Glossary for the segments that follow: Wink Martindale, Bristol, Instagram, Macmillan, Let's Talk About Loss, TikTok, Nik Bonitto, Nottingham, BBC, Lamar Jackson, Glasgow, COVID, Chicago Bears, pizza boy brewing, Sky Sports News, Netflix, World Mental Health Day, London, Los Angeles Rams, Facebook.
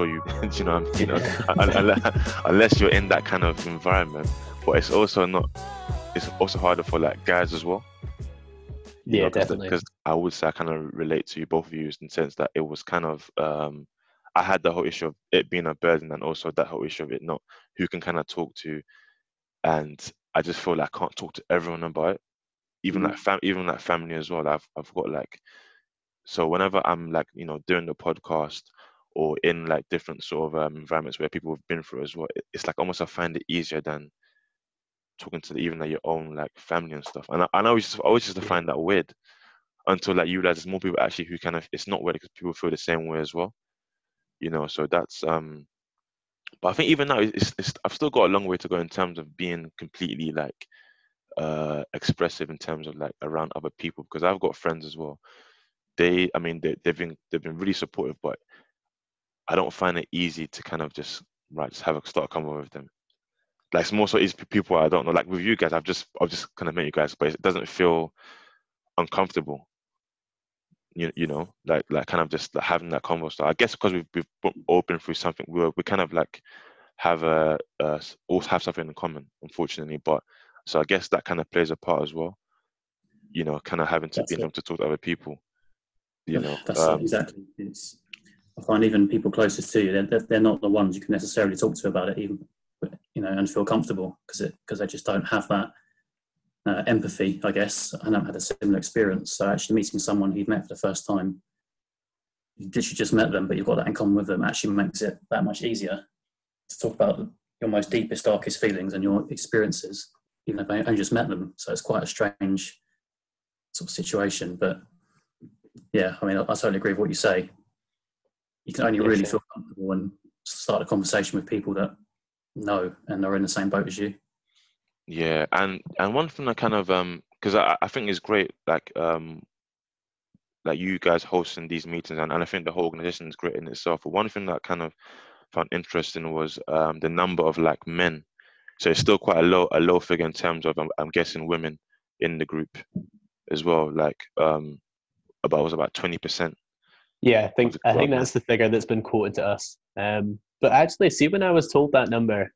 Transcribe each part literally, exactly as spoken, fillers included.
for you. Do you know what I mean? Yeah. Unless you're in that kind of environment. But it's also not, it's also harder for like guys as well. Yeah, you know, definitely. Because I would say I kind of relate to you, both of you, in the sense that it was kind of, um, I had the whole issue of it being a burden, and also that whole issue of it not who can kind of talk to, and I just feel like I can't talk to everyone about it, even mm-hmm. like fam- even like family as well. I've I've got like, so whenever I'm like, you know, doing the podcast or in like different sort of um, environments where people have been through as well, it's like almost I find it easier than talking to even like your own like family and stuff. And I, and I always just, I always just find that weird until like you realize there's more people actually who kind of, it's not weird because people feel the same way as well. You know, so that's, um, but I think even now, it's, it's, I've still got a long way to go in terms of being completely like uh, expressive in terms of like around other people, because I've got friends as well. They, I mean, they, they've been, they've been really supportive, but I don't find it easy to kind of just, right, just have a start come over with them. Like it's more so it's people I don't know, like with you guys, I've just, I've just kind of met you guys, but it doesn't feel uncomfortable. You, you know, like like kind of just having that convo. So I guess because we've, we've all been through something, we we kind of like have a uh, all have something in common, unfortunately. But so I guess that kind of plays a part as well. You know, kind of having to be able to talk to other people. You know, that's um, exactly. It's, I find even people closest to you, they're they're not the ones you can necessarily talk to about it, even you know, and feel comfortable because it because they just don't have that. Uh, empathy, I guess, and I've had a similar experience. So actually meeting someone who you've met for the first time, you literally just met them, but you've got that in common with them, actually makes it that much easier to talk about your most deepest, darkest feelings and your experiences, even if I only just met them. So it's quite a strange sort of situation. But yeah, I mean, I, I totally agree with what you say. You can only yeah, really sure. feel comfortable and start a conversation with people that know and are in the same boat as you. Yeah, and, and one thing that kind of um, because I, I think is great, like um, like you guys hosting these meetings, and, and I think the whole organization is great in itself. But one thing that I kind of found interesting was um the number of like men. So it's still quite a low a low figure in terms of I'm, I'm guessing women in the group as well. Like um, about it was about twenty percent. Yeah, I think I think that's the figure that's been quoted to us. Um, but actually, see, when I was told that number,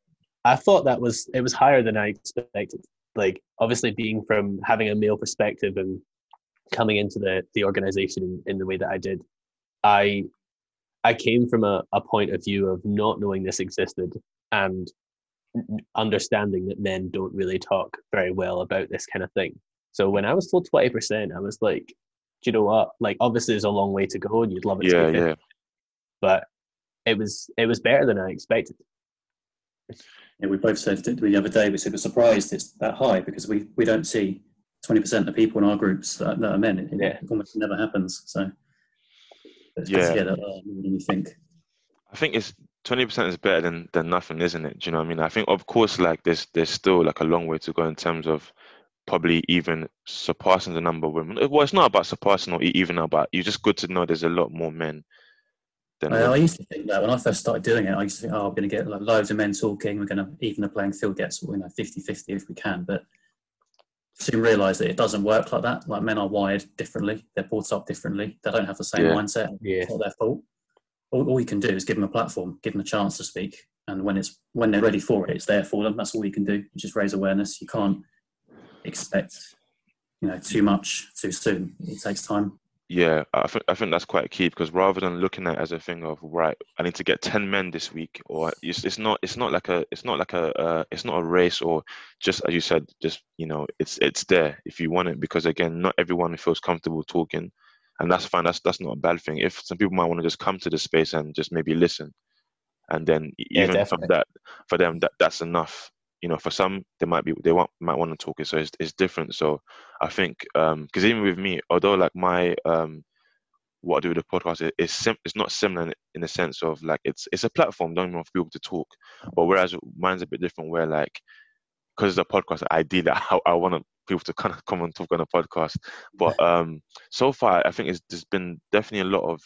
I thought that was, it was higher than I expected. Like, obviously being from having a male perspective and coming into the, the organization in the way that I did, I I came from a, a point of view of not knowing this existed and understanding that men don't really talk very well about this kind of thing. So when I was told twenty percent, I was like, do you know what? Like, obviously there's a long way to go and you'd love it yeah, to be yeah. But it was it was better than I expected. Yeah, we both said the other day, we said we're surprised it's that high because we, we don't see twenty percent of people in our groups that, that are men. It, yeah. it almost never happens. So it's yeah. better that more than you think. I think it's twenty percent is better than, than nothing, isn't it? Do you know what I mean? I think, of course, like there's there's still like a long way to go in terms of probably even surpassing the number of women. Well, it's not about surpassing or even about, you're just good to know there's a lot more men. I, I used to think that when I first started doing it, I used to think, oh, we're going to get like, loads of men talking, we're going to even the playing field gets, you know, fifty-fifty if we can, but soon realised that it doesn't work like that. Like, men are wired differently, they're brought up differently, they don't have the same yeah. mindset, yeah. it's not their fault. All, all you can do is give them a platform, give them a chance to speak, and when it's when they're ready for it, it's there for them. That's all you can do, you just raise awareness. You can't expect, you know, too much too soon, it takes time. Yeah, I think I think that's quite key, because rather than looking at it as a thing of right, I need to get ten men this week, or it's, it's not it's not like a it's not like a uh, it's not a race, or just as you said, just you know, it's it's there if you want it, because again, not everyone feels comfortable talking, and that's fine. That's that's not a bad thing. If some people might want to just come to the space and just maybe listen, and then even yeah, from that for them that, that's enough. You know, for some they might be they want might want to talk it, so it's it's different. So I think um because even with me, although like my um what I do with the podcast is it, sim- it's not similar in, in the sense of like it's it's a platform, don't even want people to talk. But whereas mine's a bit different, where like because it's a podcast, I did that I, I want people to kind of come and talk on a podcast. But um so far I think it's there's been definitely a lot of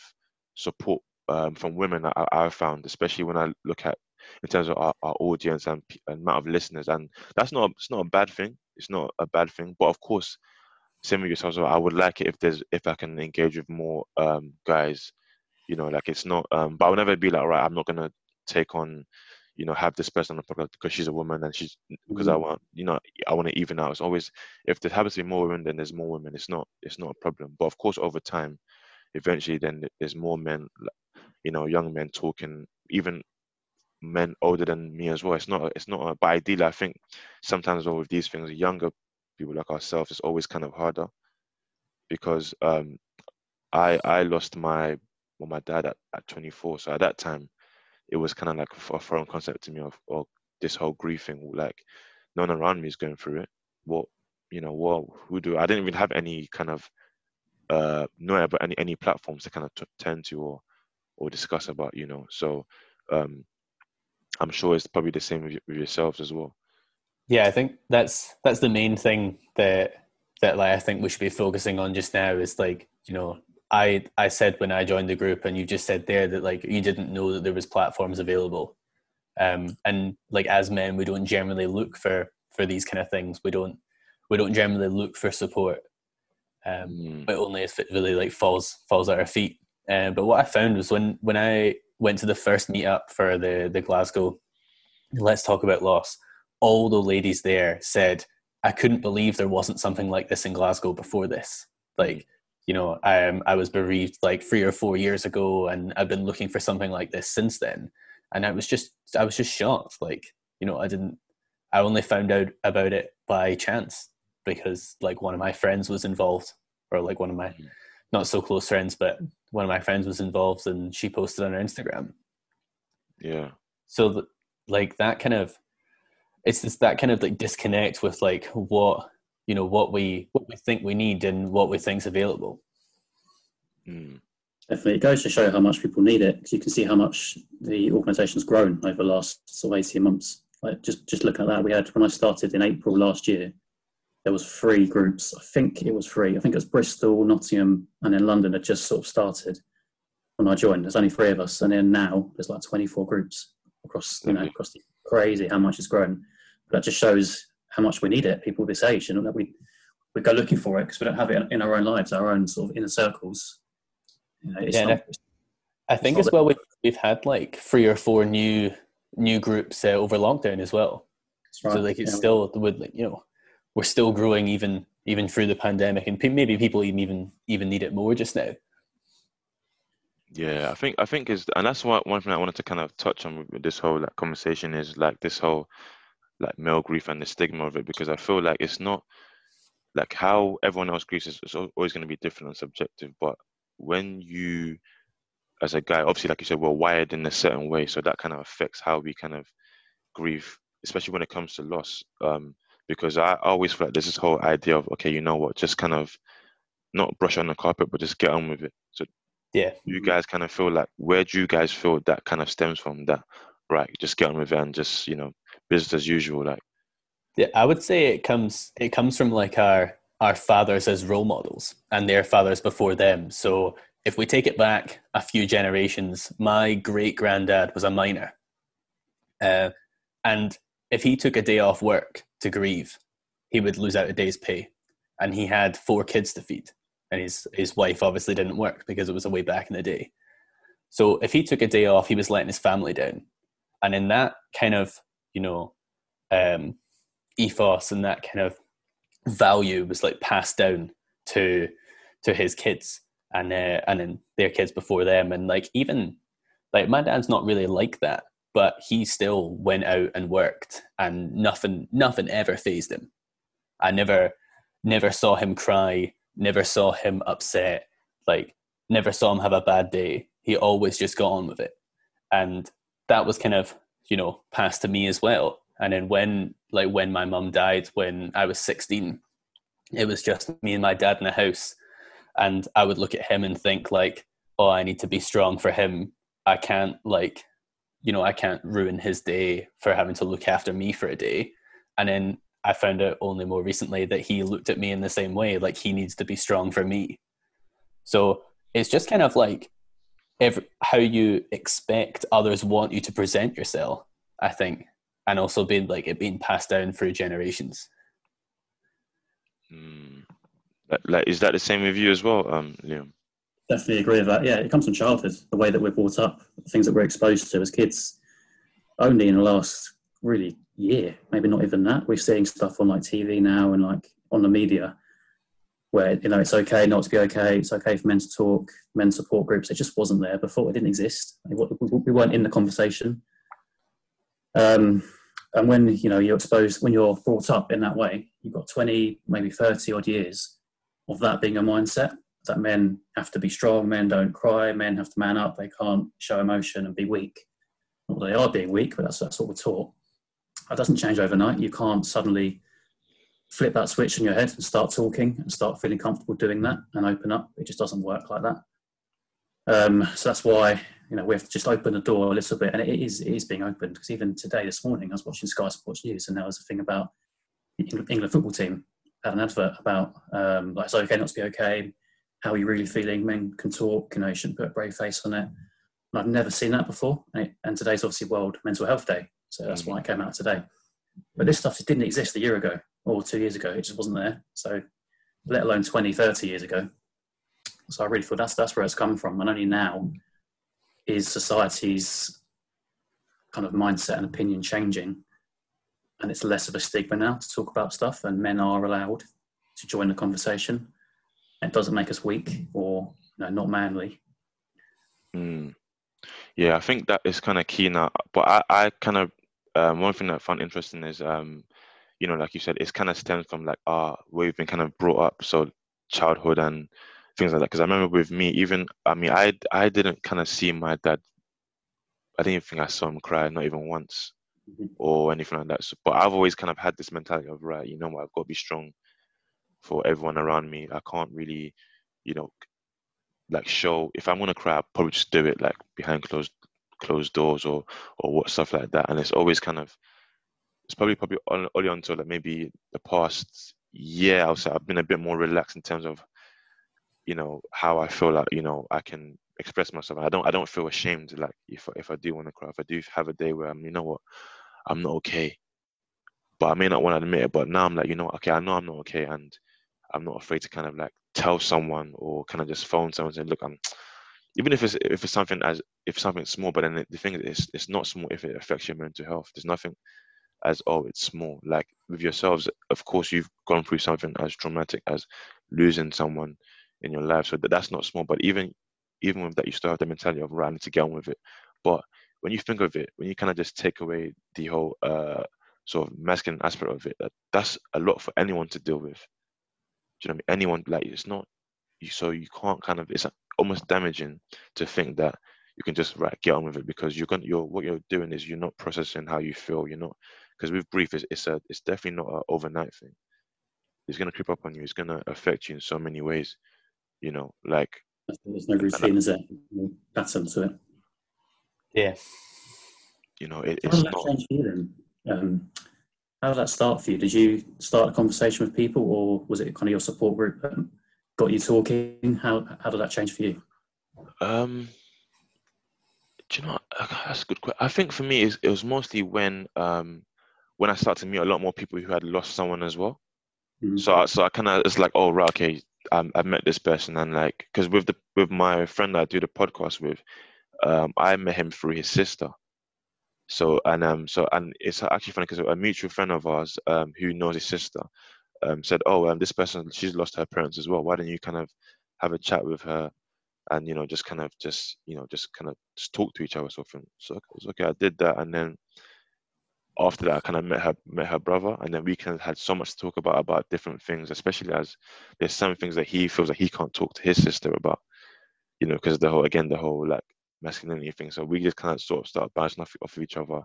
support um from women that I, I've found, especially when I look at in terms of our, our audience and p- amount of listeners, and that's not it's not a bad thing. It's not a bad thing, but of course, same with yourselves. I would like it if there's if I can engage with more um, guys you know, like it's not, um, but I'll never be like, all right, I'm not going to take on, you know, have this person on the podcast because she's a woman and she's, because I want, you know, I want to even out. It's always, if there happens to be more women, then there's more women. It's not, it's not a problem. But of course, over time, eventually then there's more men, you know, young men talking, even men older than me as well. It's not, it's not, a, but ideally, I think sometimes with these things, younger people like ourselves, it's always kind of harder because um, I, I lost my, well, my dad at, at twenty-four. So at that time, it was kind of like a foreign concept to me of, of this whole grief thing. Like, no one around me is going through it. What, you know, what, who do, I didn't even have any kind of, uh, no, but any, any platforms to kind of t- turn to or, or discuss about, you know? So um, I'm sure it's probably the same with, with yourselves as well. Yeah. I think that's, that's the main thing that, that like, I think we should be focusing on just now is like, you know, I, I said when I joined the group, and you just said there that like you didn't know that there was platforms available, um, and like as men we don't generally look for for these kind of things. We don't we don't generally look for support, um, mm. but only if it really like falls falls at our feet. Uh, but what I found was when when I went to the first meetup for the the Glasgow Let's Talk About Loss, all the ladies there said, I couldn't believe there wasn't something like this in Glasgow before this. Like, you know, I, um, I was bereaved like three or four years ago, and I've been looking for something like this since then. And I was just, I was just shocked. Like, you know, I didn't, I only found out about it by chance because like one of my friends was involved, or like one of my not so close friends, but one of my friends was involved and she posted on her Instagram. Yeah. So th- like that kind of, it's just that kind of like disconnect with like what, you know, what we what we think we need and what we think's available. Mm. Definitely, it goes to show how much people need it, because you can see how much the organisation's grown over the last sort of eighteen months. Like just just looking at that, we had, when I started in April last year, there was three groups. I think it was three. I think it was Bristol, Nottingham, and then London had just sort of started when I joined. There's only three of us, and then now there's like twenty-four groups across. You know, across the, crazy how much it's grown. But that just shows how much we need it, people this age, you know, that we we go looking for it because we don't have it in our own lives, our own sort of inner circles. You know, it's yeah, not, I think as well we've, we've had like three or four new new groups uh, over lockdown as well. That's right. So like it's yeah. still, you know, we're still growing even even through the pandemic, and maybe people even even need it more just now. Yeah, I think I think is, and that's what, one thing I wanted to kind of touch on with this whole like conversation is like this whole like male grief and the stigma of it, because I feel like it's not like how everyone else grieves is, it's always going to be different and subjective. But when you, as a guy, obviously, like you said, we're wired in a certain way, so that kind of affects how we kind of grieve, especially when it comes to loss. Um, because I always feel like there's this whole idea of, okay, you know what, just kind of not brush on the carpet, but just get on with it. So yeah, you guys kind of feel like, where do you guys feel that kind of stems from? That right, just get on with it and just, you know, business as usual, like? Yeah, I would say it comes it comes from like our our fathers as role models and their fathers before them. So if we take it back a few generations, my great granddad was a miner, uh, and if he took a day off work to grieve, he would lose out a day's pay, and he had four kids to feed, and his his wife obviously didn't work because it was a way back in the day. So if he took a day off, he was letting his family down, and in that kind of, you know, um, ethos and that kind of value was like passed down to to his kids and uh, and then their kids before them. And like, even like my dad's not really like that, but he still went out and worked, and nothing nothing ever fazed him. I never never saw him cry, never saw him upset, like never saw him have a bad day. He always just got on with it, and that was kind of, you know, passed to me as well. And then when, like when my mum died, when I was sixteen, it was just me and my dad in the house. And I would look at him and think like, oh, I need to be strong for him. I can't like, you know, I can't ruin his day for having to look after me for a day. And then I found out only more recently that he looked at me in the same way, like he needs to be strong for me. So it's just kind of like, Every, how you expect others want you to present yourself, I think, and also being like it being passed down through generations. Mm. Like, is that the same with you as well, um, Liam? definitely agree with that. Yeah, it comes from childhood, the way that we're brought up, the things that we're exposed to as kids. Only in the last really year, maybe not even that, we're seeing stuff on like T V now and like on the media where, you know, it's okay not to be okay, it's okay for men to talk, men's support groups. It just wasn't there before, it didn't exist. We weren't in the conversation. Um, and when, you know, you're exposed, when you're brought up in that way, you've got twenty, maybe thirty odd years of that being a mindset, that men have to be strong, men don't cry, men have to man up, they can't show emotion and be weak. Well, they are being weak, but that's, that's what we're taught. That doesn't change overnight. You can't suddenly flip that switch in your head and start talking and start feeling comfortable doing that and open up. It just doesn't work like that. Um, so that's why, you know, we have to just open the door a little bit. And it is, it is being opened, because even today, this morning, I was watching Sky Sports News and there was a thing about the England football team had an advert about, um, like, it's okay not to be okay, how are you really feeling, men can talk, you know, you shouldn't put a brave face on it. And I've never seen that before. And, it, and today's obviously World Mental Health Day. So that's why it came out today. But this stuff just didn't exist a year ago or two years ago. It just wasn't there. So let alone twenty, thirty years ago. So I really feel that's, that's where it's come from. And only now is society's kind of mindset and opinion changing. And it's less of a stigma now to talk about stuff. And men are allowed to join the conversation. It doesn't make us weak or, you know, not manly. Mm. Yeah, I think that is kind of key now. But I, I kind of, um, one thing that I found interesting is, um, you know, like you said, it's kind of stems from like, ah, uh, where we've been kind of brought up. So childhood and things like that. Because I remember with me, even, I mean, I, I didn't kind of see my dad. I didn't think I saw him cry, not even once mm-hmm. or anything like that. So, but I've always kind of had this mentality of, right, you know what, I've got to be strong for everyone around me. I can't really, you know, like show, if I'm gonna cry, I'll probably just do it like behind closed closed doors or or what stuff like that. And it's always kind of, it's probably probably only until like maybe the past year I'll say I've been a bit more relaxed in terms of, you know, how I feel like, you know, I can express myself. I don't I don't feel ashamed. Like if if I do want to cry, if I do have a day where I'm, you know what, I'm not okay, but I may not want to admit it. But now I'm like, you know, okay, I know I'm not okay, and I'm not afraid to kind of like tell someone or kind of just phone someone and say, look, I'm, even if it's, if it's something as, if something's small, but then the thing is, it's, it's not small if it affects your mental health. There's nothing as, oh, it's small. Like with yourselves, of course, you've gone through something as traumatic as losing someone in your life. So that, that's not small, but even, even with that, you still have the mentality of, right, I need to get on with it. But when you think of it, when you kind of just take away the whole uh, sort of masculine aspect of it, that, that's a lot for anyone to deal with. Do you know what I mean? Anyone, like, it's not, you, so you can't kind of, it's almost damaging to think that you can just, right, get on with it, because you're going to, you're, what you're doing is you're not processing how you feel. You're not, because with grief, it's, it's a, it's definitely not an overnight thing. It's going to creep up on you. It's going to affect you in so many ways, you know, like. There's no routine, is there? That's into it. Yeah. You know, it, it's not. How did that change you then? Um, How did that start for you? Did you start a conversation with people, or was it kind of your support group that got you talking? How how did that change for you? Um, do you know, that's a good question. I think for me, it was mostly when um, when I started to meet a lot more people who had lost someone as well. Mm-hmm. So, so I kind of, it's like, oh, right, okay, I, I met this person. And like, because with, with my friend that I do the podcast with, um, I met him through his sister. So and um so and it's actually funny because a mutual friend of ours um who knows his sister um said, oh um this person, she's lost her parents as well, why don't you kind of have a chat with her and, you know, just kind of just you know just kind of just talk to each other sort of thing. So it was okay, I did that, and then after that I kind of met her met her brother, and then we kind of had so much to talk about about different things, especially as there's some things that he feels like he can't talk to his sister about, you know, because the whole again the whole like masculinity thing. So we just kind of sort of started bouncing off, off of each other,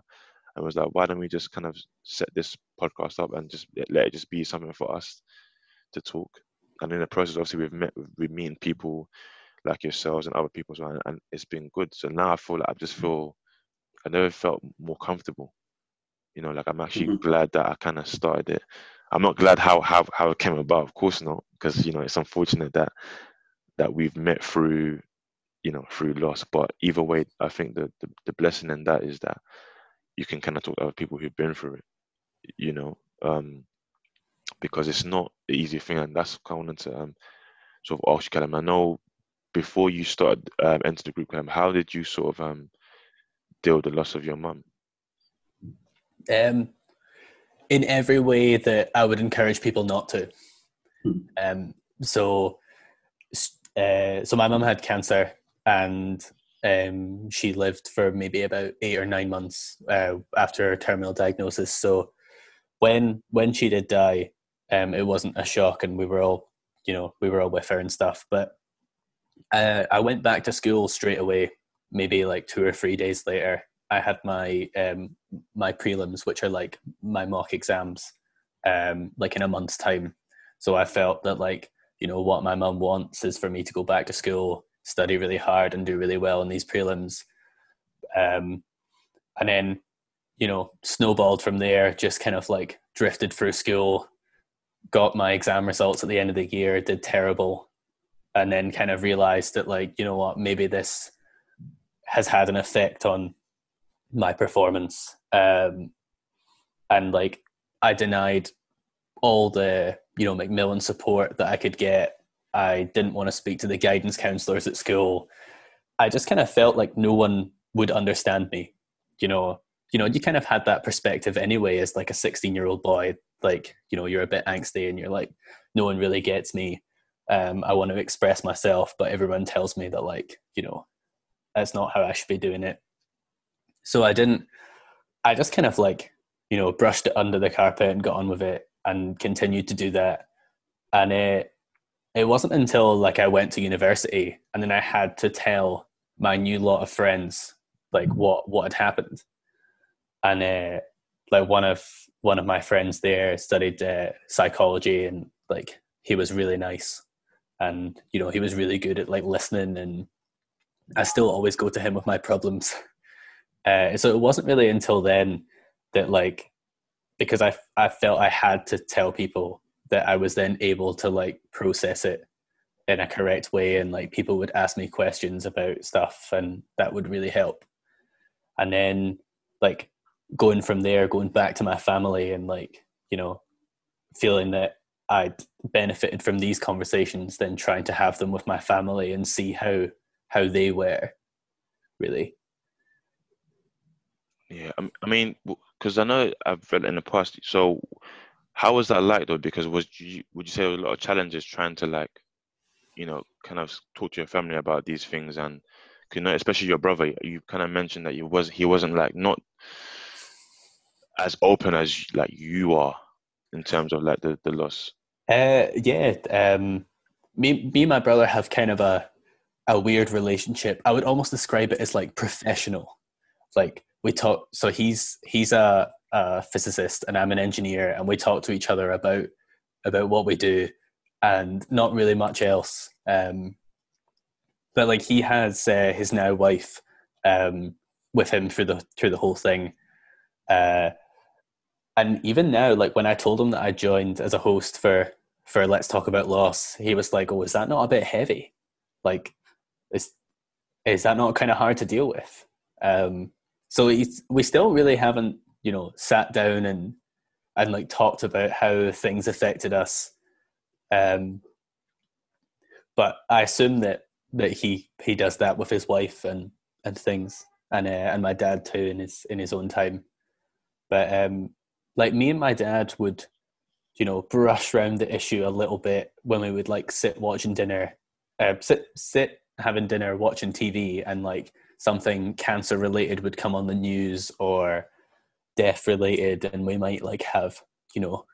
and was like, why don't we just kind of set this podcast up and just let it just be something for us to talk. And in the process, obviously, we've met we've meeting people like yourselves and other people as well, and it's been good. So now I feel like I just feel I never felt more comfortable, you know, like I'm actually mm-hmm. glad that I kind of started it. I'm not glad how how, how it came about, of course not, because, you know, it's unfortunate that that we've met through you know, through loss. But either way, I think the, the, the blessing in that is that you can kind of talk to other people who've been through it, you know, um, because it's not the easy thing. And that's what I wanted to um, sort of ask you, Callum. I know before you started um, enter the group camp, how did you sort of um, deal with the loss of your mum? Um, in every way that I would encourage people not to. Um, so, uh, so my mum had cancer, and um, she lived for maybe about eight or nine months uh, after her terminal diagnosis. So when when she did die, um, it wasn't a shock, and we were all, you know, we were all with her and stuff. But uh, I went back to school straight away. Maybe like two or three days later, I had my um, my prelims, which are like my mock exams, um, like in a month's time. So I felt that, like, you know, what my mum wants is for me to go back to school, study really hard and do really well in these prelims. Um, and then, you know, snowballed from there, just kind of like drifted through school, got my exam results at the end of the year, did terrible, and then kind of realized that, like, you know what, maybe this has had an effect on my performance. Um, and like I denied all the, you know, Macmillan support that I could get. I didn't want to speak to the guidance counsellors at school. I just kind of felt like no one would understand me. You know, you know, you kind of had that perspective anyway as like a sixteen-year-old boy. Like, you know, you're a bit angsty and you're like, no one really gets me. Um, I want to express myself, but everyone tells me that, like, you know, that's not how I should be doing it. So I didn't, I just kind of like, you know, brushed it under the carpet and got on with it, and continued to do that. And it it wasn't until like I went to university and then I had to tell my new lot of friends like what what had happened. And uh, like one of one of my friends there studied uh, psychology, and like he was really nice, and you know, he was really good at like listening, and I still always go to him with my problems. Uh, so it wasn't really until then that, like, because I, I felt I had to tell people, that I was then able to like process it in a correct way, and like people would ask me questions about stuff, and that would really help. And then like going from there, going back to my family, and like, you know, feeling that I'd benefited from these conversations, then trying to have them with my family and see how how they were, really. Yeah, I mean, because I know I've read in the past. So, how was that like though? Because was you, would you say there were a lot of challenges trying to, like, you know, kind of talk to your family about these things, and you know, especially your brother. You kind of mentioned that he was he wasn't like not as open as like you are in terms of like the the loss. Uh, yeah. Um, me, me and my brother have kind of a a weird relationship. I would almost describe it as like professional, like. We talk, so he's he's a, a physicist and I'm an engineer, and we talk to each other about about what we do and not really much else. Um, but like he has uh, his now wife um, with him through the through the whole thing, uh, and even now, like when I told him that I joined as a host for for Let's Talk About Loss, he was like, "Oh, is that not a bit heavy? Like, is is that not kind of hard to deal with?" Um, So we still really haven't, you know, sat down and, and like talked about how things affected us. Um, but I assume that, that he, he does that with his wife and, and things, and uh, and my dad too in his in his own time. But um, like me and my dad would, you know, brush around the issue a little bit when we would like sit watching dinner, uh, sit sit having dinner, watching T V, and like. Something cancer related would come on the news, or death related, and we might like have, you know,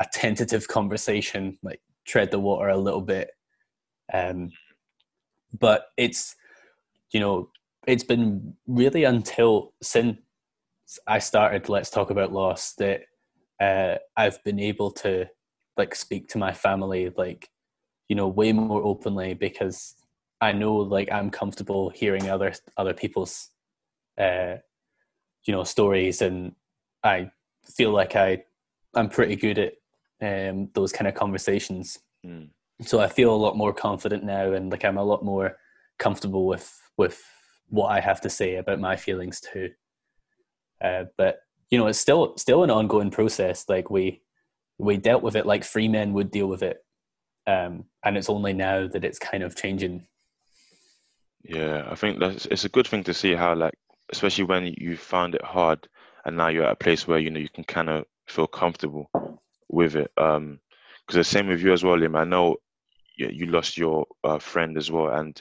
a tentative conversation, like tread the water a little bit. Um, but it's, you know, it's been really until since I started Let's Talk About Loss that uh, I've been able to like speak to my family, like, you know, way more openly, because I know, like, I'm comfortable hearing other other people's, uh, you know, stories, and I feel like I, I'm pretty good at um, those kind of conversations. Mm. So I feel a lot more confident now, and like I'm a lot more comfortable with with what I have to say about my feelings too. Uh, but you know, it's still still an ongoing process. Like we we dealt with it like three men would deal with it, um, and it's only now that it's kind of changing. Yeah, I think that's it's a good thing to see how, like, especially when you found it hard and now you're at a place where you know you can kind of feel comfortable with it. Um, because the same with you as well, Liam. I know you, you lost your uh, friend as well, and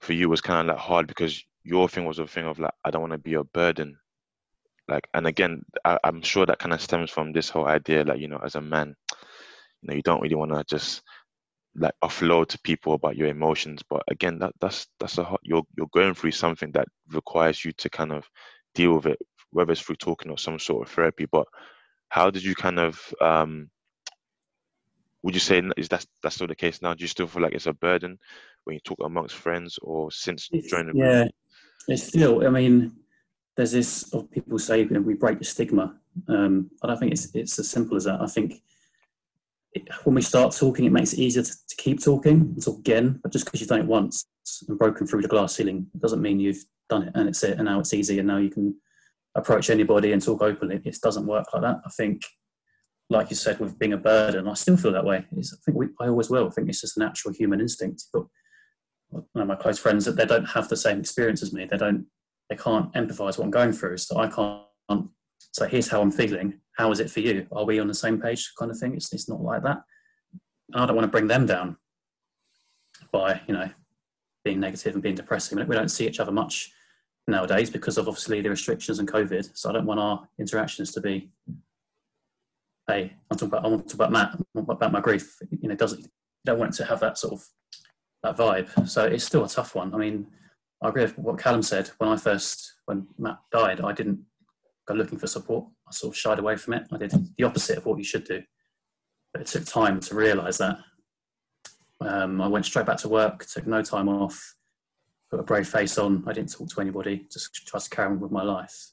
for you it was kind of like hard because your thing was a thing of like, I don't want to be a burden. Like, and again, I, I'm sure that kind of stems from this whole idea, like, you know, as a man, you know, you don't really want to just like offload to people about your emotions. But again, that that's that's a hard, you're you're going through something that requires you to kind of deal with it, whether it's through talking or some sort of therapy. But how did you kind of um would you say is that that's still the case now? Do you still feel like it's a burden when you talk amongst friends, or since joining? Yeah, it's still, I mean, there's this, of people say, you know, we break the stigma. Um, but I think it's it's as simple as that. I think it, when we start talking, it makes it easier to, to keep talking and talk again. But just because you've done it once and broken through the glass ceiling, it doesn't mean you've done it and it's it. And now it's easy and now you can approach anybody and talk openly. It doesn't work like that. I think, like you said, with being a burden, I still feel that way. It's, I think we, I always will. I think it's just a natural human instinct. But you know, my close friends, that they don't have the same experience as me. They don't. They can't empathise what I'm going through, so I can't say, here's how I'm feeling, how is it for you? Are we on the same page kind of thing? It's, it's not like that. And I don't want to bring them down by, you know, being negative and being depressing. We don't see each other much nowadays because of obviously the restrictions and COVID, so I don't want our interactions to be, hey, I'm talking about, I want to talk about Matt, I'm talking about my grief. You know, doesn't, you don't want it to have that sort of, that vibe. So it's still a tough one. I mean, I agree with what Callum said. When I first, when Matt died, I didn't go looking for support. I sort of shied away from it. I did the opposite of what you should do. But it took time to realise that. Um, I went straight back to work, took no time off, put a brave face on. I didn't talk to anybody, just tried to carry on with my life.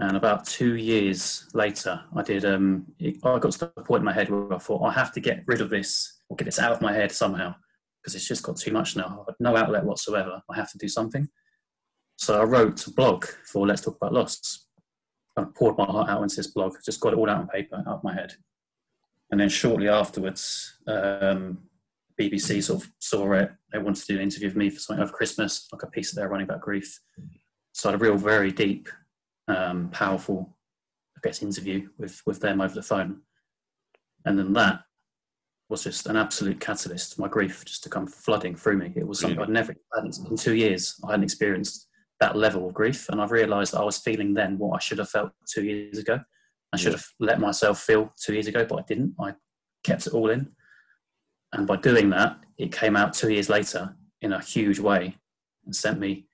And about two years later, I did. Um, it, I got to the point in my head where I thought, I have to get rid of this or get this out of my head somehow. Because it's just got too much now. I've no outlet whatsoever. I have to do something. So I wrote a blog for Let's Talk About Loss. I poured my heart out into this blog, just got it all out on paper, out of my head. And then shortly afterwards, um, B B C sort of saw it. They wanted to do an interview with me for something over Christmas, like a piece of their running about grief. So I had a real, very deep, um, powerful, I guess, interview with, with them over the phone. And then that was just an absolute catalyst. My grief just to come flooding through me. It was something I'd never experienced in two years. I hadn't experienced that level of grief, and I've realised that I was feeling then what I should have felt two years ago. I should have let myself feel two years ago, but I didn't. I kept it all in, and by doing that, it came out two years later in a huge way and sent me,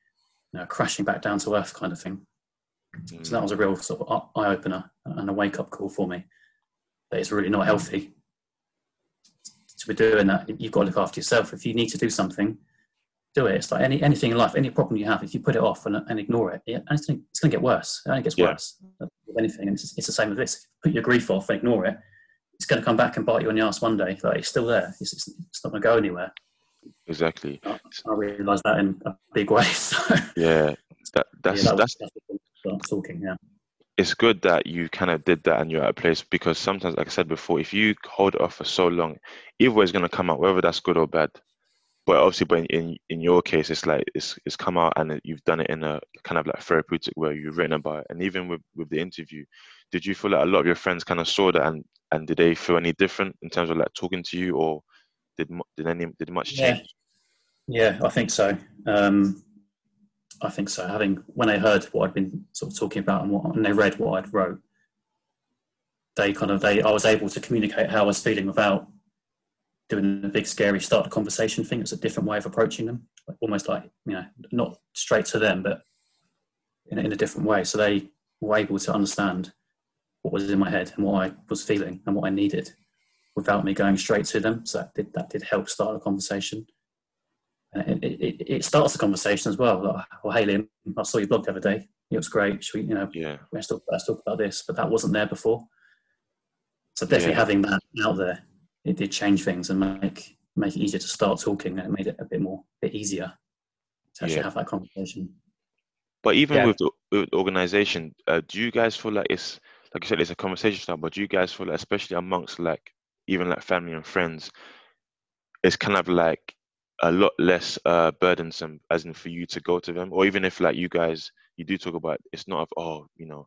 you know, crashing back down to earth, kind of thing. Mm. So that was a real sort of eye opener and a wake up call for me. That it's really not healthy. To be doing that, you've got to look after yourself. If you need to do something, do it. It's like any anything in life, any problem you have, if you put it off and, and ignore it, it it's going to get worse. It only gets yeah. worse. If anything, and it's, it's the same with this. If you put your grief off and ignore it, it's going to come back and bite you on the ass one day. Like, it's still there. It's, it's, it's not going to go anywhere. Exactly. I, I realised that in a big way. So. Yeah, that, that's yeah, that that's, was, that's talking. Yeah. It's good that you kind of did that and you're at a place, because sometimes, like I said before, if you hold it off for so long, either way it's going to come out, whether that's good or bad. But obviously, but in in your case, it's like it's it's come out and you've done it in a kind of like therapeutic way. You've written about it, and even with, with the interview, did you feel like a lot of your friends kind of saw that and, and did they feel any different in terms of like talking to you, or did did any did much yeah. change? Yeah, I think so. Um, I think so. Having, when they heard what I'd been sort of talking about and what, and they read what I'd wrote, they kind of, they, I was able to communicate how I was feeling without doing the big scary start the conversation thing. It's a different way of approaching them, like, almost like, you know, not straight to them, but in, in a different way. So they were able to understand what was in my head and what I was feeling and what I needed without me going straight to them. So that did, that did help start the conversation. It, it, it starts the conversation as well. Like, well, hey, Liam, I saw your blog the other day. It was great. Should we, you know, yeah. let's, talk, let's talk about this. But that wasn't there before. So definitely yeah. having that out there, it did change things and make make it easier to start talking, and it made it a bit more, a bit easier to actually yeah. have that conversation. But even yeah. with the, with the organisation, uh, do you guys feel like it's, like you said, it's a conversation start, but do you guys feel like, especially amongst like, even like family and friends, it's kind of like, a lot less uh, burdensome, as in for you to go to them. Or even if, like you guys, you do talk about, it's not of, oh, you know,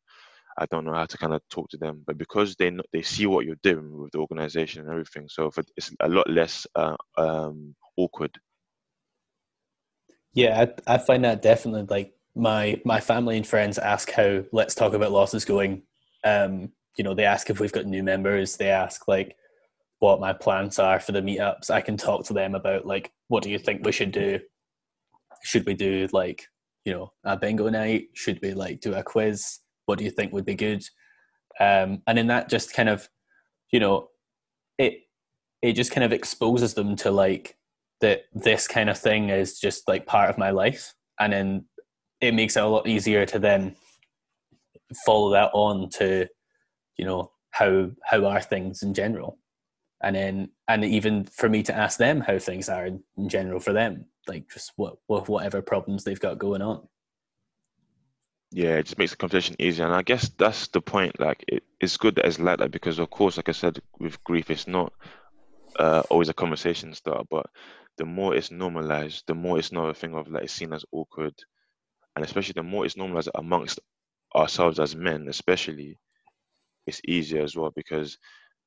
I don't know how to kind of talk to them, but because they they see what you're doing with the organization and everything, so for, it's a lot less uh, um, awkward. Yeah, I, I find that definitely. Like my my family and friends ask how Let's Talk About Loss is going. Um, you know, they ask if we've got new members. They ask like what my plans are for the meetups. I can talk to them about like, what do you think we should do? Should we do like, you know, a bingo night? Should we like do a quiz? What do you think would be good? Um, and in that, just kind of, you know, it it just kind of exposes them to like that this kind of thing is just like part of my life. And then it makes it a lot easier to then follow that on to, you know, how how are things in general? And then, and even for me to ask them how things are in general for them, like just what, what whatever problems they've got going on. Yeah, it just makes the conversation easier. And I guess that's the point. Like, it, it's good that it's like that, because of course, like I said, with grief, it's not uh, always a conversation starter, but the more it's normalized, the more it's not a thing of like, it's seen as awkward. And especially the more it's normalized amongst ourselves as men, especially, it's easier as well, because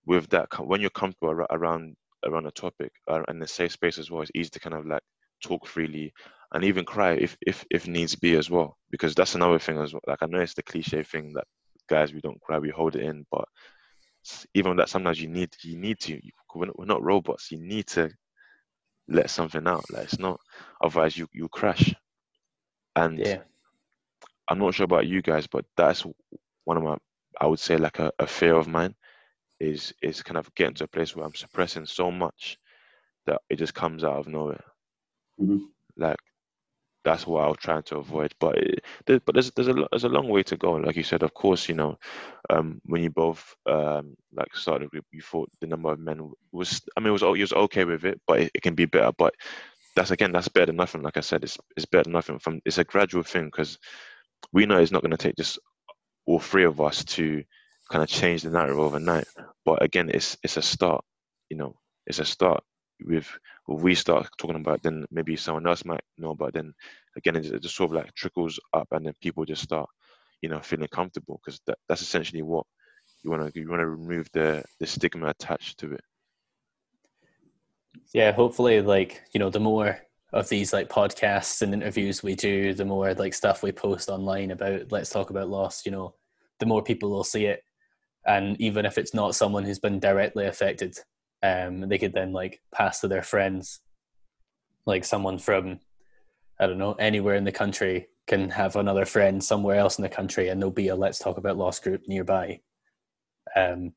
with that, when you're comfortable around around a topic uh, and the safe space as well, it's easy to kind of like talk freely and even cry if if if needs be as well, because that's another thing as well. Like, I know it's the cliche thing that guys, we don't cry, we hold it in, but even that sometimes you need you need to. We're not, we're not robots. You need to let something out. Like, it's not, otherwise you you crash. And yeah. I'm not sure about you guys, but that's one of my, I would say like a, a fear of mine. Is is kind of getting to a place where I'm suppressing so much that it just comes out of nowhere. Mm-hmm. Like, that's what I'll try to avoid. But it, there, but there's there's a there's a long way to go. Like you said, of course, you know, um, when you both um, like started the group, you thought the number of men was, I mean, it was you was okay with it, but it, it can be better. But that's again, that's better than nothing. Like I said, it's it's better than nothing. From it's a gradual thing, because we know it's not going to take just all three of us to kind of change the narrative overnight, but again, it's it's a start. You know, it's a start. With what we start talking about, then maybe someone else might know about. Then again, it just, it just sort of like trickles up, and then people just start, you know, feeling comfortable, because that, that's essentially what you want to you want to remove the the stigma attached to it. Yeah, hopefully, like, you know, the more of these like podcasts and interviews we do, the more like stuff we post online about Let's Talk About Loss. You know, the more people will see it. And even if it's not someone who's been directly affected, um, they could then like pass to their friends. Like, someone from, I don't know, anywhere in the country can have another friend somewhere else in the country, and there'll be a Let's Talk About Loss group nearby. Um,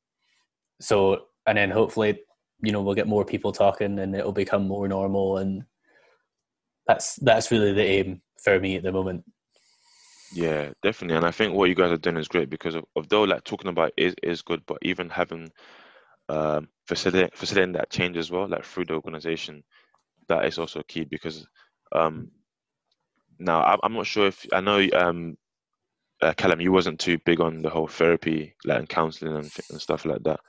so, and then hopefully, you know, we'll get more people talking, and it'll become more normal. And that's, that's really the aim for me at the moment. Yeah, definitely. And I think what you guys are doing is great, because of, although like talking about it is, is good, but even having um, facilitating, facilitating that change as well, like through the organization, that is also key, because um, now I, I'm not sure if, I know um, uh, Callum, you wasn't too big on the whole therapy, like, and counseling and, and stuff like that.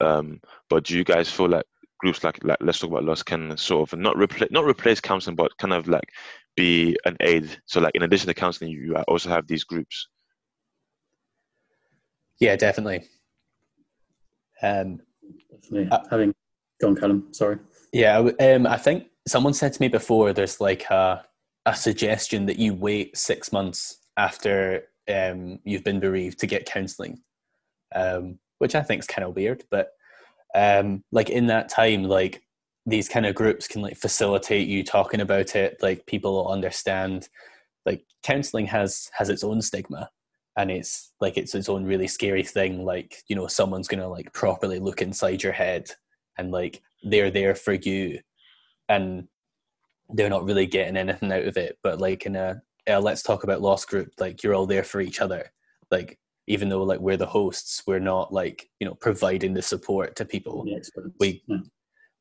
Um, but do you guys feel like groups like, like Let's Talk About Loss can sort of not replace, not replace counseling, but kind of like be an aid? So like, in addition to counseling, you also have these groups. Yeah, definitely. Um, definitely. I, Having gone, Callum, sorry. Yeah, um, I think someone said to me before, there's like a, a suggestion that you wait six months after um, you've been bereaved to get counseling, um, which I think is kind of weird, but um, like in that time, like, these kind of groups can like facilitate you talking about it. Like, people will understand, like, counseling has, has its own stigma, and it's like, it's its own really scary thing. Like, you know, someone's going to like properly look inside your head, and like, they're there for you, and they're not really getting anything out of it. But like in a, a Let's Talk About Loss group, like, you're all there for each other. Like, even though like we're the hosts, we're not like, you know, providing the support to people. Yes, we, yeah.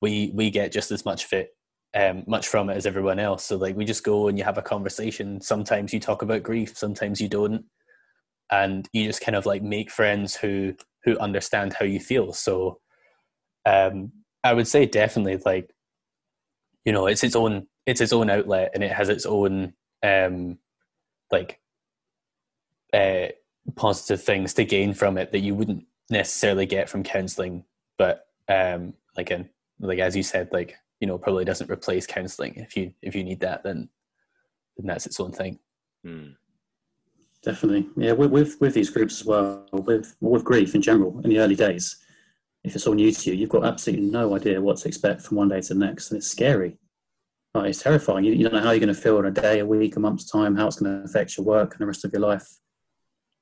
We we get just as much fit, um, much from it as everyone else. So like, we just go and you have a conversation. Sometimes you talk about grief, sometimes you don't, and you just kind of like make friends who who understand how you feel. So, um, I would say definitely like, you know, it's its own, it's its own outlet, and it has its own um, like uh, positive things to gain from it that you wouldn't necessarily get from counselling. But um, like, in, like as you said, like, you know, probably doesn't replace counselling. If you if you need that, then then that's its own thing. Mm. Definitely, yeah. With, with with these groups as well, with with grief in general, in the early days, if it's all new to you, you've got absolutely no idea what to expect from one day to the next, and it's scary. Like, it's terrifying. You, you don't know how you're going to feel in a day, a week, a month's time, how it's going to affect your work and the rest of your life.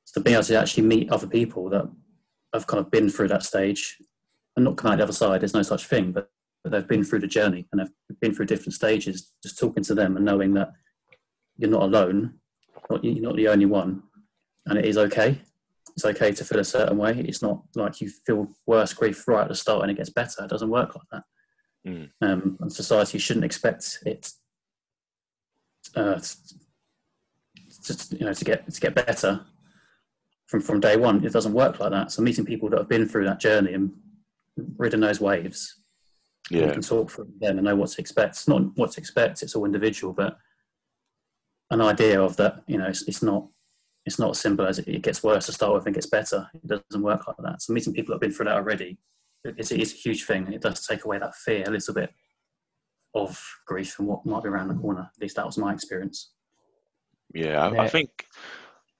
So being able to actually meet other people that have kind of been through that stage and not come out the other side, there's no such thing, but, but they've been through the journey and they've been through different stages, just talking to them and knowing that you're not alone, not, you're not the only one, and it is okay. It's okay to feel a certain way. It's not like you feel worse grief right at the start and it gets better. It doesn't work like that. Mm. Um, and society shouldn't expect it uh, to, you know, to get to get better from, from day one. It doesn't work like that. So meeting people that have been through that journey and ridden those waves, yeah, you can talk from them and know what to expect. It's not what to expect. It's all individual, but an idea of that. You know, it's, it's not. It's not as simple as it gets worse to start with and gets better. It doesn't work like that. So meeting people that have been through that already, it's, it's a huge thing. It does take away that fear a little bit of grief and what might be around the corner. At least that was my experience. Yeah, I, I think...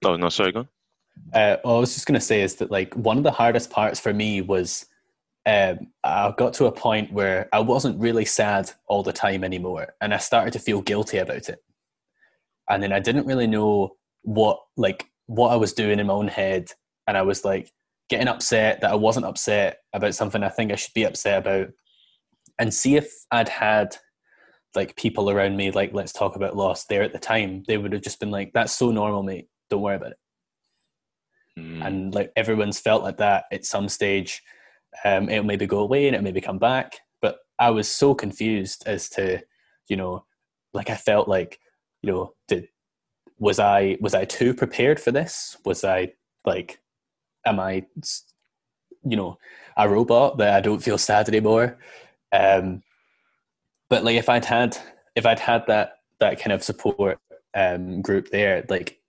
Oh, no, sorry, go on. Uh, well, I was just going to say is that, like, one of the hardest parts for me was um, I got to a point where I wasn't really sad all the time anymore, and I started to feel guilty about it. And then I didn't really know what like what I was doing in my own head, and I was like getting upset that I wasn't upset about something I think I should be upset about. And see, if I'd had like people around me like Let's Talk About Loss there at the time, they would have just been like, that's so normal, mate, don't worry about it. Mm. And like everyone's felt like that at some stage. Um, it'll maybe go away and it'll maybe come back, but I was so confused as to, you know, like I felt like, you know, did Was I was I too prepared for this? Was I like, am I, you know, a robot that I don't feel sad anymore? Um, but like if I'd had if I'd had that that kind of support um, group there, like,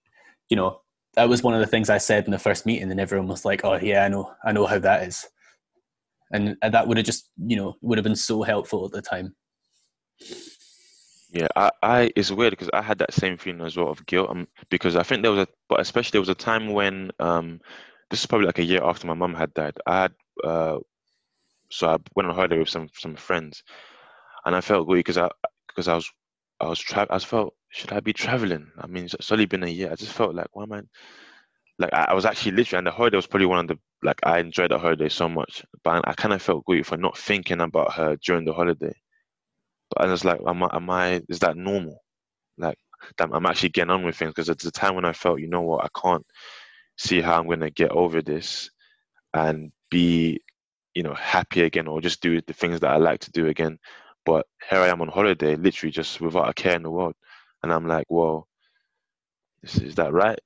you know, that was one of the things I said in the first meeting, and everyone was like, "Oh yeah, I know, I know how that is," and that would have just, you know, would have been so helpful at the time. Yeah, I, I it's weird because I had that same feeling as well of guilt, um, because I think there was a, but especially there was a time when, um, this is probably like a year after my mum had died. I had, uh, so I went on holiday with some some friends, and I felt weird because I because I was I was tra- I felt should I be traveling? I mean, it's only been a year. I just felt like, why am I? Like I, I was actually literally, and the holiday was probably one of the, like I enjoyed the holiday so much, but I, I kind of felt guilty for not thinking about her during the holiday. And it's like, am I, am I, is that normal? Like, I'm actually getting on with things, because it's the time when I felt, you know what, I can't see how I'm going to get over this and be, you know, happy again, or just do the things that I like to do again. But here I am on holiday, literally just without a care in the world. And I'm like, well, is, is that right?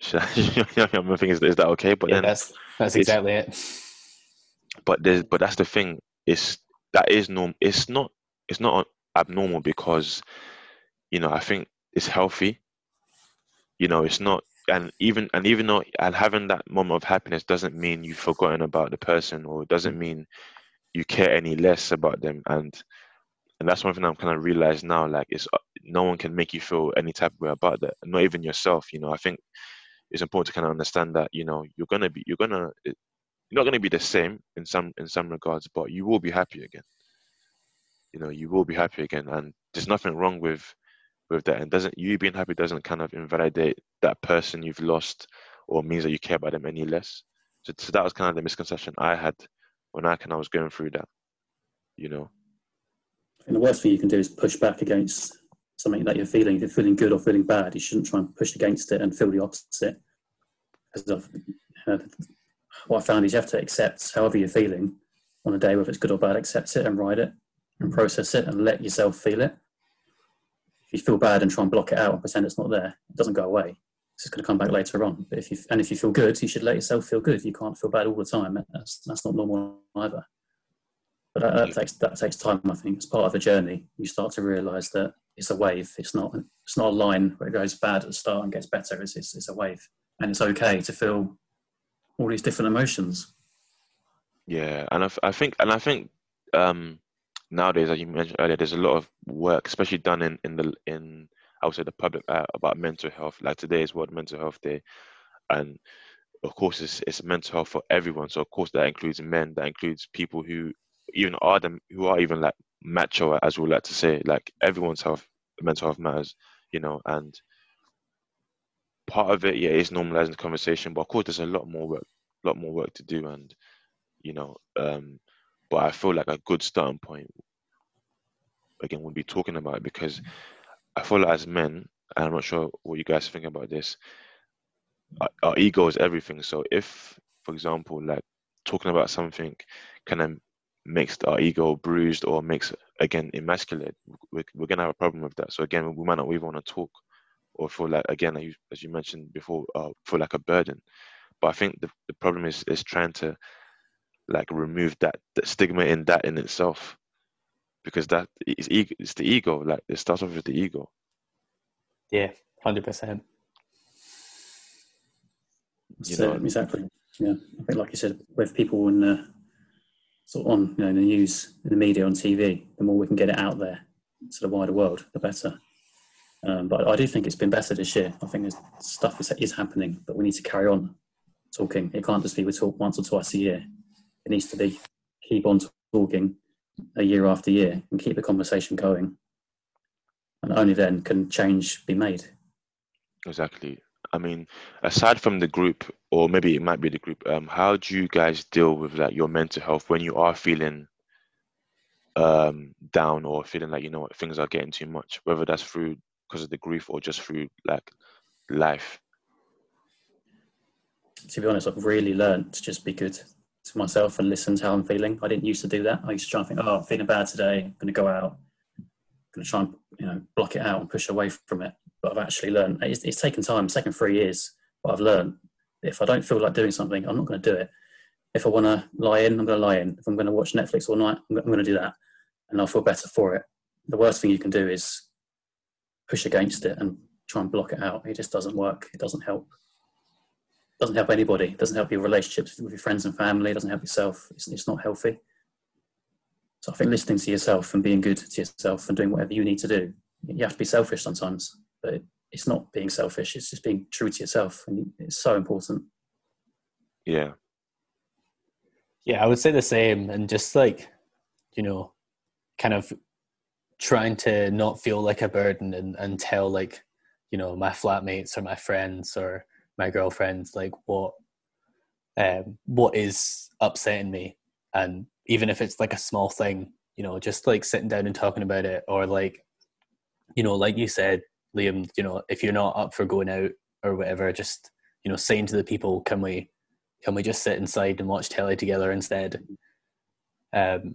Should I, you know, I'm thinking, is, is that okay? But yeah, then that's, that's exactly it. But there's, but that's the thing. It's, that is normal. It's not, It's not abnormal, because, you know, I think it's healthy. You know, it's not, and even and even though and having that moment of happiness doesn't mean you've forgotten about the person, or it doesn't mean you care any less about them. And and that's one thing I'm kind of realized now. Like, it's no one can make you feel any type of way about that, not even yourself. You know, I think it's important to kind of understand that, you know, you're gonna be you're gonna you're not gonna be the same in some in some regards, but you will be happy again. You know, you will be happy again, and there's nothing wrong with with that. And doesn't you being happy doesn't kind of invalidate that person you've lost, or means that you care about them any less. So, so that was kind of the misconception I had when I kind of was going through that. You know, and the worst thing you can do is push back against something that you're feeling. If you're feeling good or feeling bad, you shouldn't try and push against it and feel the opposite. Because uh, what I found is you have to accept however you're feeling on a day, whether it's good or bad. Accept it and ride it and process it and let yourself feel it. If you feel bad and try and block it out and pretend it's not there, it doesn't go away. It's just going to come back later on. But if you and if you feel good, you should let yourself feel good. You can't feel bad all the time. That's that's not normal either. But that, that takes that takes time, I think. It's part of the journey. You start to realise that it's a wave. It's not it's not a line where it goes bad at the start and gets better. It's it's, it's a wave, and it's okay to feel all these different emotions. Yeah, and I, I think and I think um, nowadays, as you mentioned earlier, there's a lot of work, especially done in in the in I would say the public uh, about mental health. Like today is World Mental Health Day, and of course it's it's mental health for everyone. So of course that includes men, that includes people who even are them who are even like macho, as we like to say. Like everyone's health, mental health matters, you know. And part of it, yeah, is normalizing the conversation. But of course, there's a lot more work, lot more work to do. And you know, um, but I feel like a good starting point again would be talking about it, because I feel like as men, and I'm not sure what you guys think about this, our, our ego is everything. So if, for example, like talking about something kind of makes our ego bruised or makes, again, emasculate, we're, we're going to have a problem with that. So again, we might not even want to talk or feel like, again, as you mentioned before, uh, feel like a burden. But I think the, the problem is is trying to like remove that, that stigma in that in itself, because that is ego, it's the ego. Like it starts off with the ego. Yeah, one hundred percent. So, exactly. Yeah, I think like you said, with people in the sort of on you know in the news, in the media, on T V, the more we can get it out there to the wider world, the better. Um, but I do think it's been better this year. I think there's stuff is, is happening, but we need to carry on talking. It can't just be we talk once or twice a year. It needs to be keep on talking a year after year and keep the conversation going, and only then can change be made. Exactly. I mean, aside from the group, or maybe it might be the group, um how do you guys deal with like your mental health when you are feeling um down or feeling like, you know what, things are getting too much, whether that's through because of the grief or just through like life? To be honest, I've really learned to just be good to myself and listen to how I'm feeling. I didn't used to do that. I used to try and think, oh, I'm feeling bad today, I'm going to go out, I'm going to try and you know block it out and push away from it. But I've actually learned, it's, it's taken time, it's taken three years, but I've learned if I don't feel like doing something, I'm not going to do it. If I want to lie in, I'm going to lie in. If I'm going to watch Netflix all night, I'm going to do that, and I'll feel better for it. The worst thing you can do is push against it and try and block it out. It just doesn't work. It doesn't help. Doesn't help anybody. Doesn't help your relationships with your friends and family. Doesn't help yourself. It's, it's not healthy. So I think listening to yourself and being good to yourself and doing whatever you need to do. You have to be selfish sometimes, but it, it's not being selfish. It's just being true to yourself, and it's so important. Yeah. Yeah, I would say the same, and just like, you know, kind of trying to not feel like a burden, and, and tell like, you know, my flatmates or my friends or my girlfriend's like what um what is upsetting me. And even if it's like a small thing, you know, just like sitting down and talking about it, or like, you know, like you said, Liam, you know, if you're not up for going out or whatever, just, you know, saying to the people, can we can we just sit inside and watch telly together instead? Um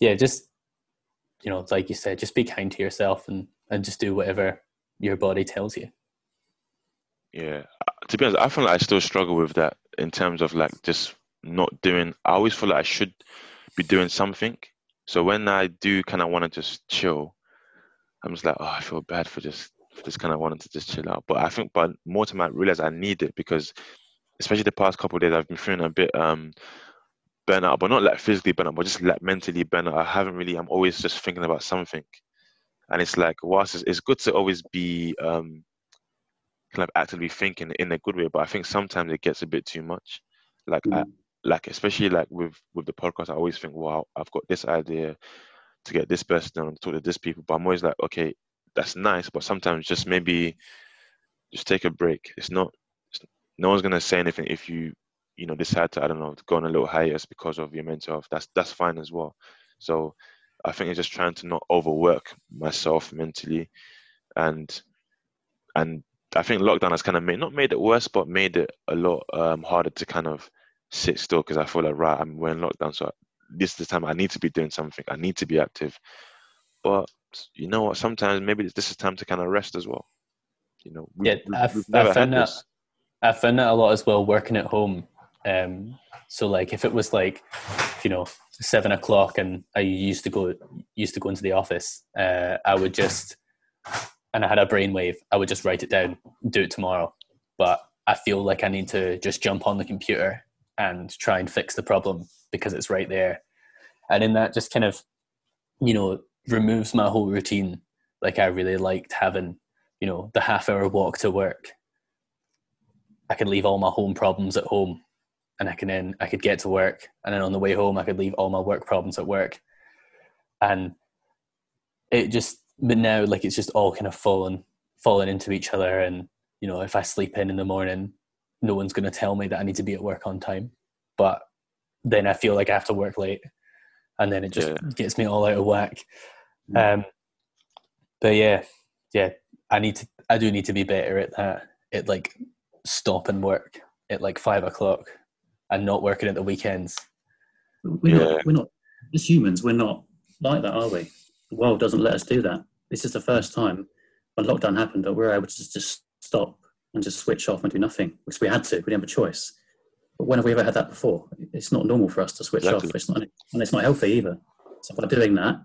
yeah, just, you know, like you said, just be kind to yourself, and and just do whatever your body tells you. Yeah, to be honest, I feel like I still struggle with that in terms of like just not doing. I always feel like I should be doing something. So when I do kind of want to just chill, I'm just like, oh, I feel bad for just for just kind of wanting to just chill out. But I think, but more time I realize I need it, because especially the past couple of days, I've been feeling a bit um burnt out, but not like physically burnt out, but just like mentally burnt out. I haven't really. I'm always just thinking about something, and it's like, whilst it's, it's good to always be um. kind of actively thinking in a good way, but I think sometimes it gets a bit too much. Like, mm-hmm. I, like especially like with with the podcast, I always think, wow, I've got this idea to get this person on, talk to this people, but I'm always like, okay, that's nice, but sometimes just maybe just take a break. It's not, it's, no one's gonna say anything if you you know decide to I don't know go on a little hiatus because of your mental health. That's that's fine as well. So I think it's just trying to not overwork myself mentally, and and. I think lockdown has kind of made, not made it worse, but made it a lot um, harder to kind of sit still, because I feel like, right, I'm wearing lockdown, so this is the time I need to be doing something. I need to be active. But you know what? Sometimes maybe this is time to kind of rest as well. You know, we, yeah, I've, we've never I've found had that, this. I found that a lot as well working at home. Um, so like if it was like, you know, seven o'clock and I used to go used to go into the office, uh, I would just, and I had a brainwave, I would just write it down, do it tomorrow. But I feel like I need to just jump on the computer and try and fix the problem because it's right there. And in that just kind of, you know, removes my whole routine. Like I really liked having, you know, the half hour walk to work. I could leave all my home problems at home and I can then, I could get to work. And then on the way home, I could leave all my work problems at work. And it just, but now like it's just all kind of fallen, fallen into each other. And, you know, if I sleep in in the morning, no one's going to tell me that I need to be at work on time. But then I feel like I have to work late. And then it just yeah. gets me all out of whack. Um, but yeah, yeah, I need to, I do need to be better at that. At like stopping work at like five o'clock and not working at the weekends. We're yeah. not, we're not, as humans, we're not like that, are we? The world doesn't let us do that. This is the first time when lockdown happened that we were able to just, just stop and just switch off and do nothing, because we had to, we didn't have a choice. But when have we ever had that before? It's not normal for us to switch exactly. off. It's not, and it's not healthy either. So by doing that,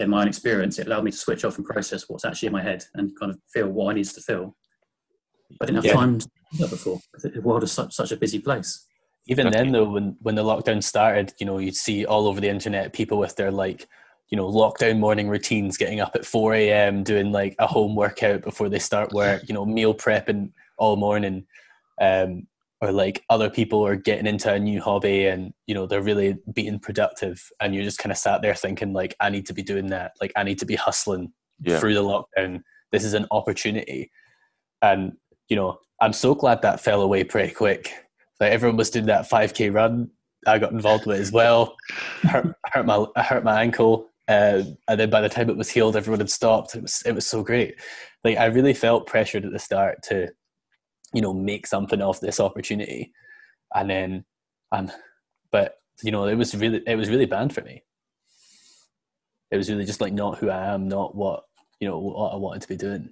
in my own experience, it allowed me to switch off and process what's actually in my head and kind of feel what I needed to feel. I didn't have yeah. time to do that before. The world is such, such a busy place. Even okay. then, though, when, when the lockdown started, you know, you'd see all over the internet people with their, like, you know, lockdown morning routines, getting up at four a.m., doing, like, a home workout before they start work, you know, meal prepping all morning. Um Or like other people are getting into a new hobby and, you know, they're really being productive, and you're just kind of sat there thinking like, I need to be doing that. Like I need to be hustling yeah. through the lockdown. This is an opportunity. And, you know, I'm so glad that fell away pretty quick. Like everyone was doing that five K run. I got involved with it as well. hurt, hurt my, I hurt my ankle. Uh, and then by the time it was healed, everyone had stopped. It was, it was so great. Like I really felt pressured at the start to, you know, make something of this opportunity. And then, um, but, you know, it was really, it was really bad for me. It was really just like not who I am, not what, you know, what I wanted to be doing.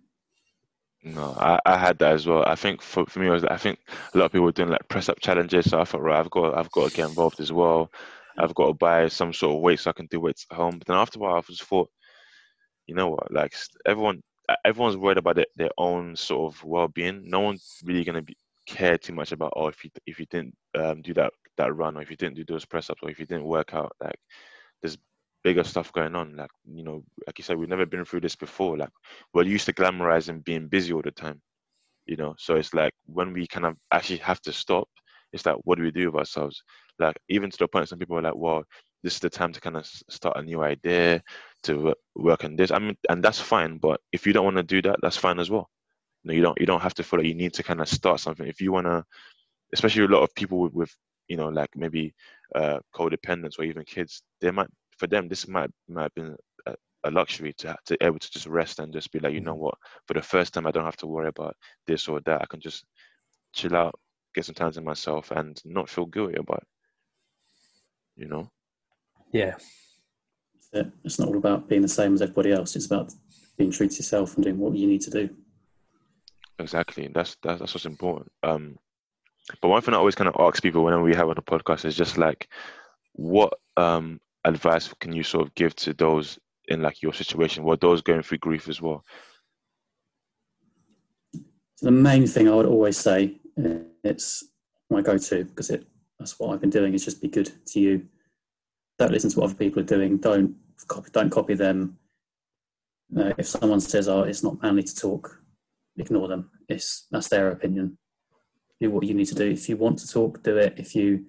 No, I, I had that as well. I think for, for me, it was, I think a lot of people were doing like press up challenges. So I thought, right, I've got, I've got to get involved as well. I've got to buy some sort of weight so I can do weights at home. But then after a while, I just thought, you know what, like everyone, everyone's worried about their, their own sort of well-being. No one's really going to be, care too much about, oh, if you if you didn't um, do that that run, or if you didn't do those press-ups, or if you didn't work out. Like, there's bigger stuff going on. Like, you know, like you said, we've never been through this before. Like, we're used to glamorizing being busy all the time, you know. So it's like when we kind of actually have to stop, it's like, what do we do with ourselves? Like, even to the point some people are like, well, this is the time to kind of start a new idea, to work on this. I mean, and that's fine. But if you don't want to do that, that's fine as well. You know, you don't, you don't have to feel like you need to kind of start something. If you want to, especially a lot of people with, with you know, like maybe uh, codependents or even kids, they might, for them, this might might have been a, a luxury to to be able to just rest and just be like, you know what, for the first time, I don't have to worry about this or that. I can just chill out, get some time to myself, and not feel guilty about it, you know. Yeah, it's not all about being the same as everybody else. It's about being true to yourself and doing what you need to do. Exactly. That's that's, that's what's important. Um, but one thing I always kind of ask people whenever we have on a podcast is just like, what um, advice can you sort of give to those in like your situation, or those going through grief as well? So the main thing I would always say, it's my go-to, because it that's what I've been doing, is just be good to you. Don't listen to what other people are doing. Don't copy, don't copy them. Uh, if someone says, oh, it's not manly to talk, ignore them. It's, that's their opinion. Do what you need to do. If you want to talk, do it. If you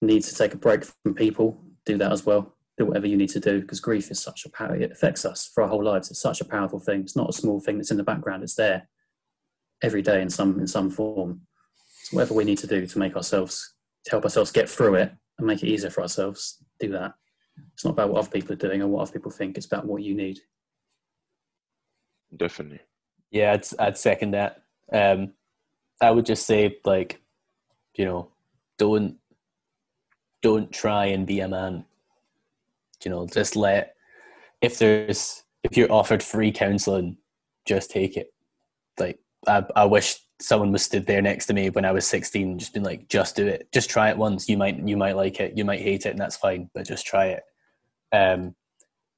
need to take a break from people, do that as well. Do whatever you need to do, because grief is such a power. It affects us for our whole lives. It's such a powerful thing. It's not a small thing that's in the background. It's there every day in some, in some form. So whatever we need to do to make ourselves, to help ourselves get through it and make it easier for ourselves, do that. It's not about what other people are doing or what other people think. It's about what you need. Definitely. Yeah, I'd, I'd second that. Um, I would just say, like, you know, don't, don't try and be a man. You know, just let, if there's, if you're offered free counselling, just take it. Like, I, I wish someone was stood there next to me when I was sixteen, just been like, just do it, just try it once. You might, you might like it, you might hate it, and that's fine, but just try it. Um,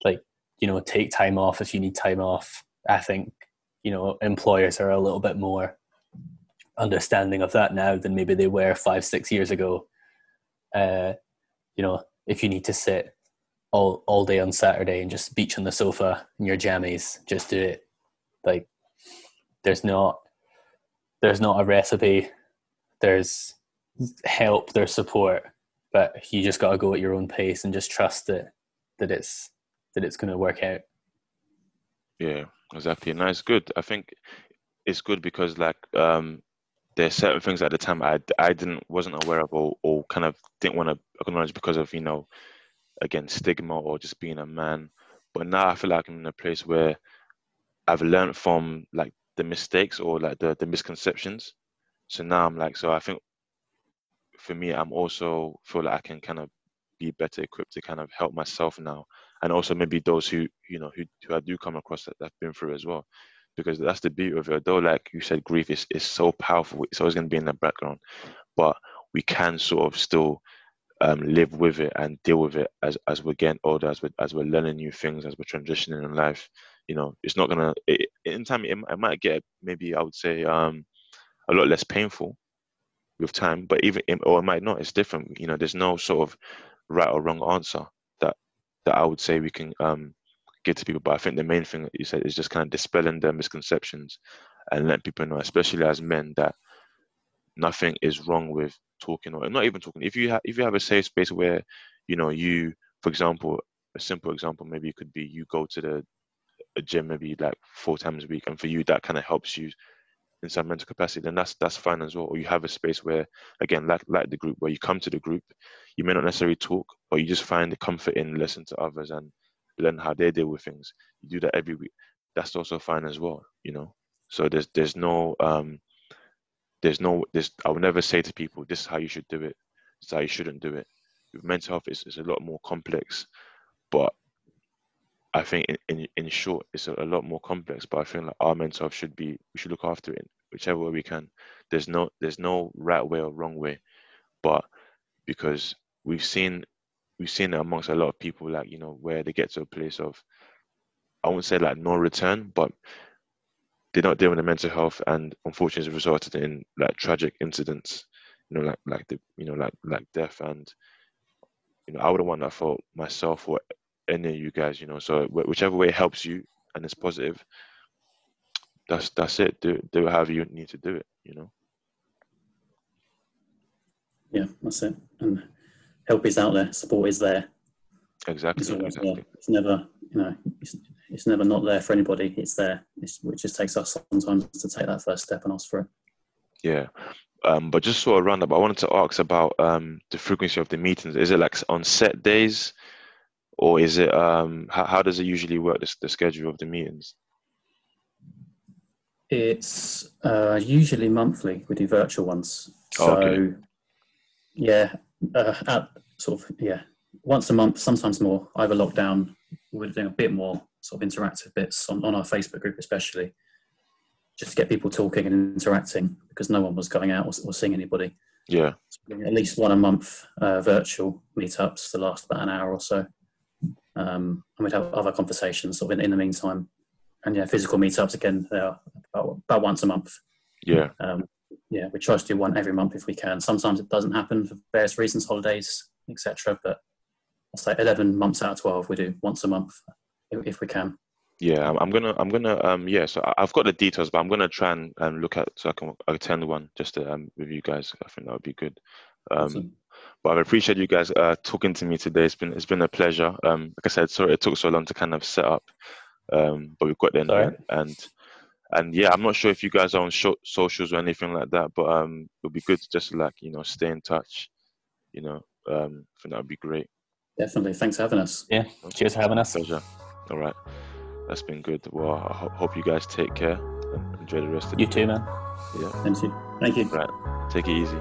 like, you know, take time off if you need time off. I think, you know, employers are a little bit more understanding of that now than maybe they were five, six years ago. Uh, you know, if you need to sit all all day on Saturday and just beach on the sofa in your jammies, just do it. Like, there's not, there's not a recipe. There's help, there's support, but you just got to go at your own pace and just trust that that it's that it's going to work out. Yeah, exactly. No, it's good. I think it's good because, like, um, there's certain things at the time I, I didn't wasn't aware of or, or kind of didn't want to acknowledge because of, you know, again, stigma or just being a man. But now I feel like I'm in a place where I've learned from, like, the mistakes or like the, the misconceptions. So now I'm like, so I think for me, I'm also feel like I can kind of be better equipped to kind of help myself now. And also maybe those who, you know, who, who I do come across that I've been through as well, because that's the beauty of it. Although, like you said, grief is, is so powerful. It's always going to be in the background, but we can sort of still um, live with it and deal with it as, as we're getting older, as we're, as we're learning new things, as we're transitioning in life. You know, it's not going to, in time, it, it might get, maybe I would say um, a lot less painful with time, but even, or it might not, it's different. You know, there's no sort of right or wrong answer that, that I would say we can um, give to people. But I think the main thing that you said is just kind of dispelling their misconceptions and letting people know, especially as men, that nothing is wrong with talking or not even talking. If you, ha- if you have a safe space where, you know, you, for example, a simple example, maybe it could be you go to the, a gym maybe like four times a week, and for you that kind of helps you in some mental capacity, then that's that's fine as well. Or you have a space where, again, like like the group, where you come to the group, you may not necessarily talk, but you just find the comfort in listening to others and learn how they deal with things. You do that every week, that's also fine as well, you know. So there's there's no um there's no this I would never say to people, this is how you should do it, this is how you shouldn't do it. With mental health, it's, it's a lot more complex, but I think in, in, in short, it's a, a lot more complex, but I feel like our mental health should be, we should look after it in whichever way we can. There's no, there's no right way or wrong way, but because we've seen, we've seen it amongst a lot of people, like, you know, where they get to a place of, I wouldn't say like no return, but they're not dealing with the mental health, and unfortunately it's resulted in like tragic incidents, you know, like, like the, you know, like, like death. And, you know, I wouldn't want that for myself or any of you guys, you know. So whichever way helps you and it's positive, that's that's it. Do do however you need to do it, you know. Yeah, that's it. And help is out there, support is there. Exactly. It's, exactly. There. It's never, you know, it's, it's never not there for anybody. It's there. It's, it just takes us sometimes to take that first step and ask for it. Yeah. Um, but just sort of round up, I wanted to ask about um, the frequency of the meetings. Is it like on set days? Or is it, um, how, how does it usually work, the, the schedule of the meetings? It's uh, usually monthly. We do virtual ones. So, oh, okay. yeah, uh, at sort of, yeah, once a month, sometimes more. Over lockdown, we're doing a bit more sort of interactive bits on, on our Facebook group, especially, just to get people talking and interacting, because no one was going out or, or seeing anybody. Yeah. So at least one a month uh, virtual meetups that last about an hour or so. Um, and we'd have other conversations sort of in, in the meantime, and yeah, physical meetups again. They are about, about once a month. Yeah, um, yeah. We try to do one every month if we can. Sometimes it doesn't happen for various reasons, holidays, et cetera. But I'll say eleven months out of twelve, we do once a month if, if we can. Yeah, I'm, I'm gonna, I'm gonna, um, yeah. So I've got the details, but I'm gonna try and um, look at so I can attend one just to um, with you guys. I think that would be good. Um, awesome. But I appreciate you guys uh, talking to me today. It's been it's been a pleasure. Um, like I said, sorry it took so long to kind of set up, um, but we've got there now. And and yeah, I'm not sure if you guys are on short socials or anything like that, but um, it'll be good to just like you know stay in touch. You know, um, I think that would be great. Definitely. Thanks for having us. Yeah. Okay. Cheers for having us. Pleasure. All right. That's been good. Well, I ho- hope you guys take care and enjoy the rest of the day. You too, man. Yeah. Thank you. Thank you. Right. Take it easy.